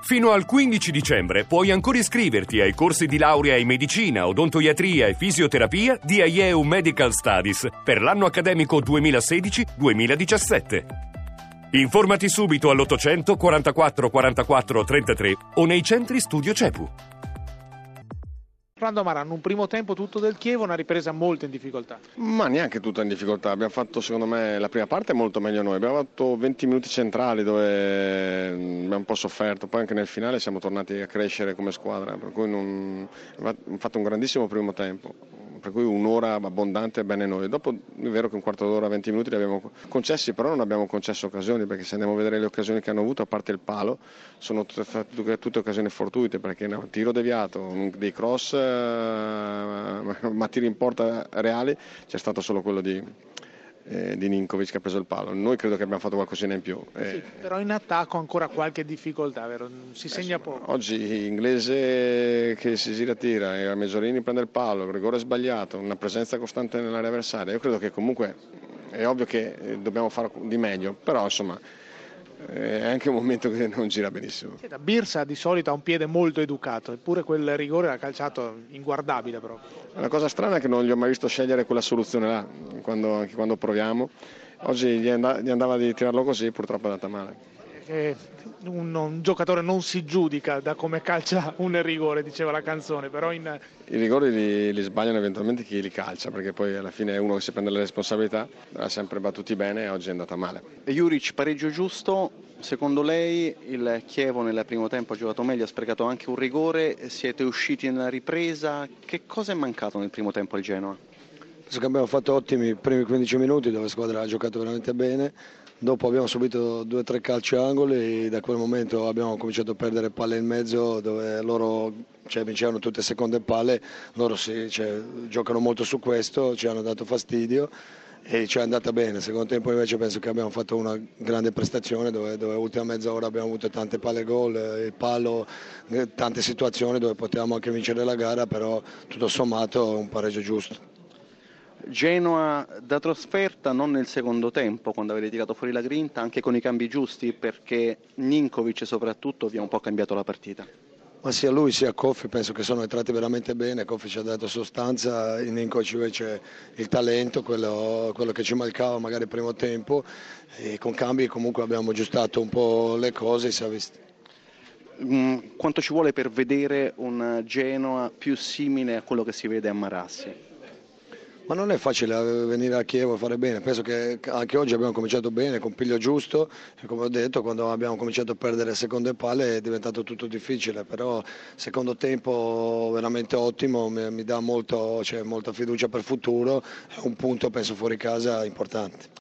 Fino al 15 dicembre puoi ancora iscriverti ai corsi di laurea in medicina, odontoiatria e fisioterapia di IEU Medical Studies per l'anno accademico 2016-2017. Informati subito all'800 44 44 33 o nei centri studio CEPU. Rando Maran, un primo tempo tutto del Chievo, una ripresa molto in difficoltà. Ma neanche tutta in difficoltà, abbiamo fatto secondo me la prima parte molto meglio noi, abbiamo fatto 20 minuti centrali dove abbiamo un po' sofferto, poi anche nel finale siamo tornati a crescere come squadra, per cui abbiamo fatto un grandissimo primo tempo, per cui un'ora abbondante bene noi. Dopo è vero che un quarto d'ora, 20 minuti li abbiamo concessi, però non abbiamo concesso occasioni, perché se andiamo a vedere le occasioni che hanno avuto, a parte il palo, sono tutte occasioni fortuite, perché è un tiro deviato, dei cross, ma tiri in porta reali c'è stato solo quello di Ninkovic che ha preso il palo. Noi credo che abbiamo fatto qualcosina in più. Sì, però in attacco ancora qualche difficoltà, vero? Si segna poco. Oggi Inglese che si ritira, Mezzolini prende il palo, il rigore sbagliato, una presenza costante nell'area avversaria. Io credo che comunque è ovvio che dobbiamo fare di meglio, però insomma è anche un momento che non gira benissimo. Sì, la Birsa di solito ha un piede molto educato, eppure quel rigore l'ha calciato inguardabile proprio. La cosa strana è che non gli ho mai visto scegliere quella soluzione là, anche quando proviamo. Oggi gli andava di tirarlo così, purtroppo è andata male. Un giocatore non si giudica da come calcia un rigore, diceva la canzone, però i rigori li sbagliano eventualmente chi li calcia, perché poi alla fine è uno che si prende le responsabilità. Ha sempre battuti bene e oggi è andata male. Juric, pareggio giusto, secondo lei il Chievo nel primo tempo ha giocato meglio, ha sprecato anche un rigore, siete usciti nella ripresa, che cosa è mancato nel primo tempo al Genoa? Penso che abbiamo fatto ottimi primi 15 minuti dove la squadra ha giocato veramente bene. Dopo abbiamo subito 2 o 3 calci angoli e da quel momento abbiamo cominciato a perdere palle in mezzo dove loro vincevano tutte seconde palle, loro giocano molto su questo, ci hanno dato fastidio e ci è andata bene. Nel secondo tempo invece penso che abbiamo fatto una grande prestazione dove ultima mezz'ora abbiamo avuto tante palle gol, il palo, tante situazioni dove potevamo anche vincere la gara, però tutto sommato un pareggio giusto. Genoa da trasferta non nel secondo tempo, quando avete tirato fuori la grinta, anche con i cambi giusti, perché Ninkovic soprattutto vi ha un po' cambiato la partita. Ma sia lui sia Coffi penso che sono entrati veramente bene, Coffi ci ha dato sostanza, in Ninkovic invece il talento, quello che ci mancava magari il primo tempo, e con cambi comunque abbiamo aggiustato un po' le cose, si è visto. Quanto ci vuole per vedere un Genoa più simile a quello che si vede a Marassi? Ma non è facile venire a Chievo a fare bene, penso che anche oggi abbiamo cominciato bene, con piglio giusto, e come ho detto quando abbiamo cominciato a perdere seconde palle è diventato tutto difficile, però secondo tempo veramente ottimo, mi dà molta fiducia per il futuro, è un punto penso fuori casa importante.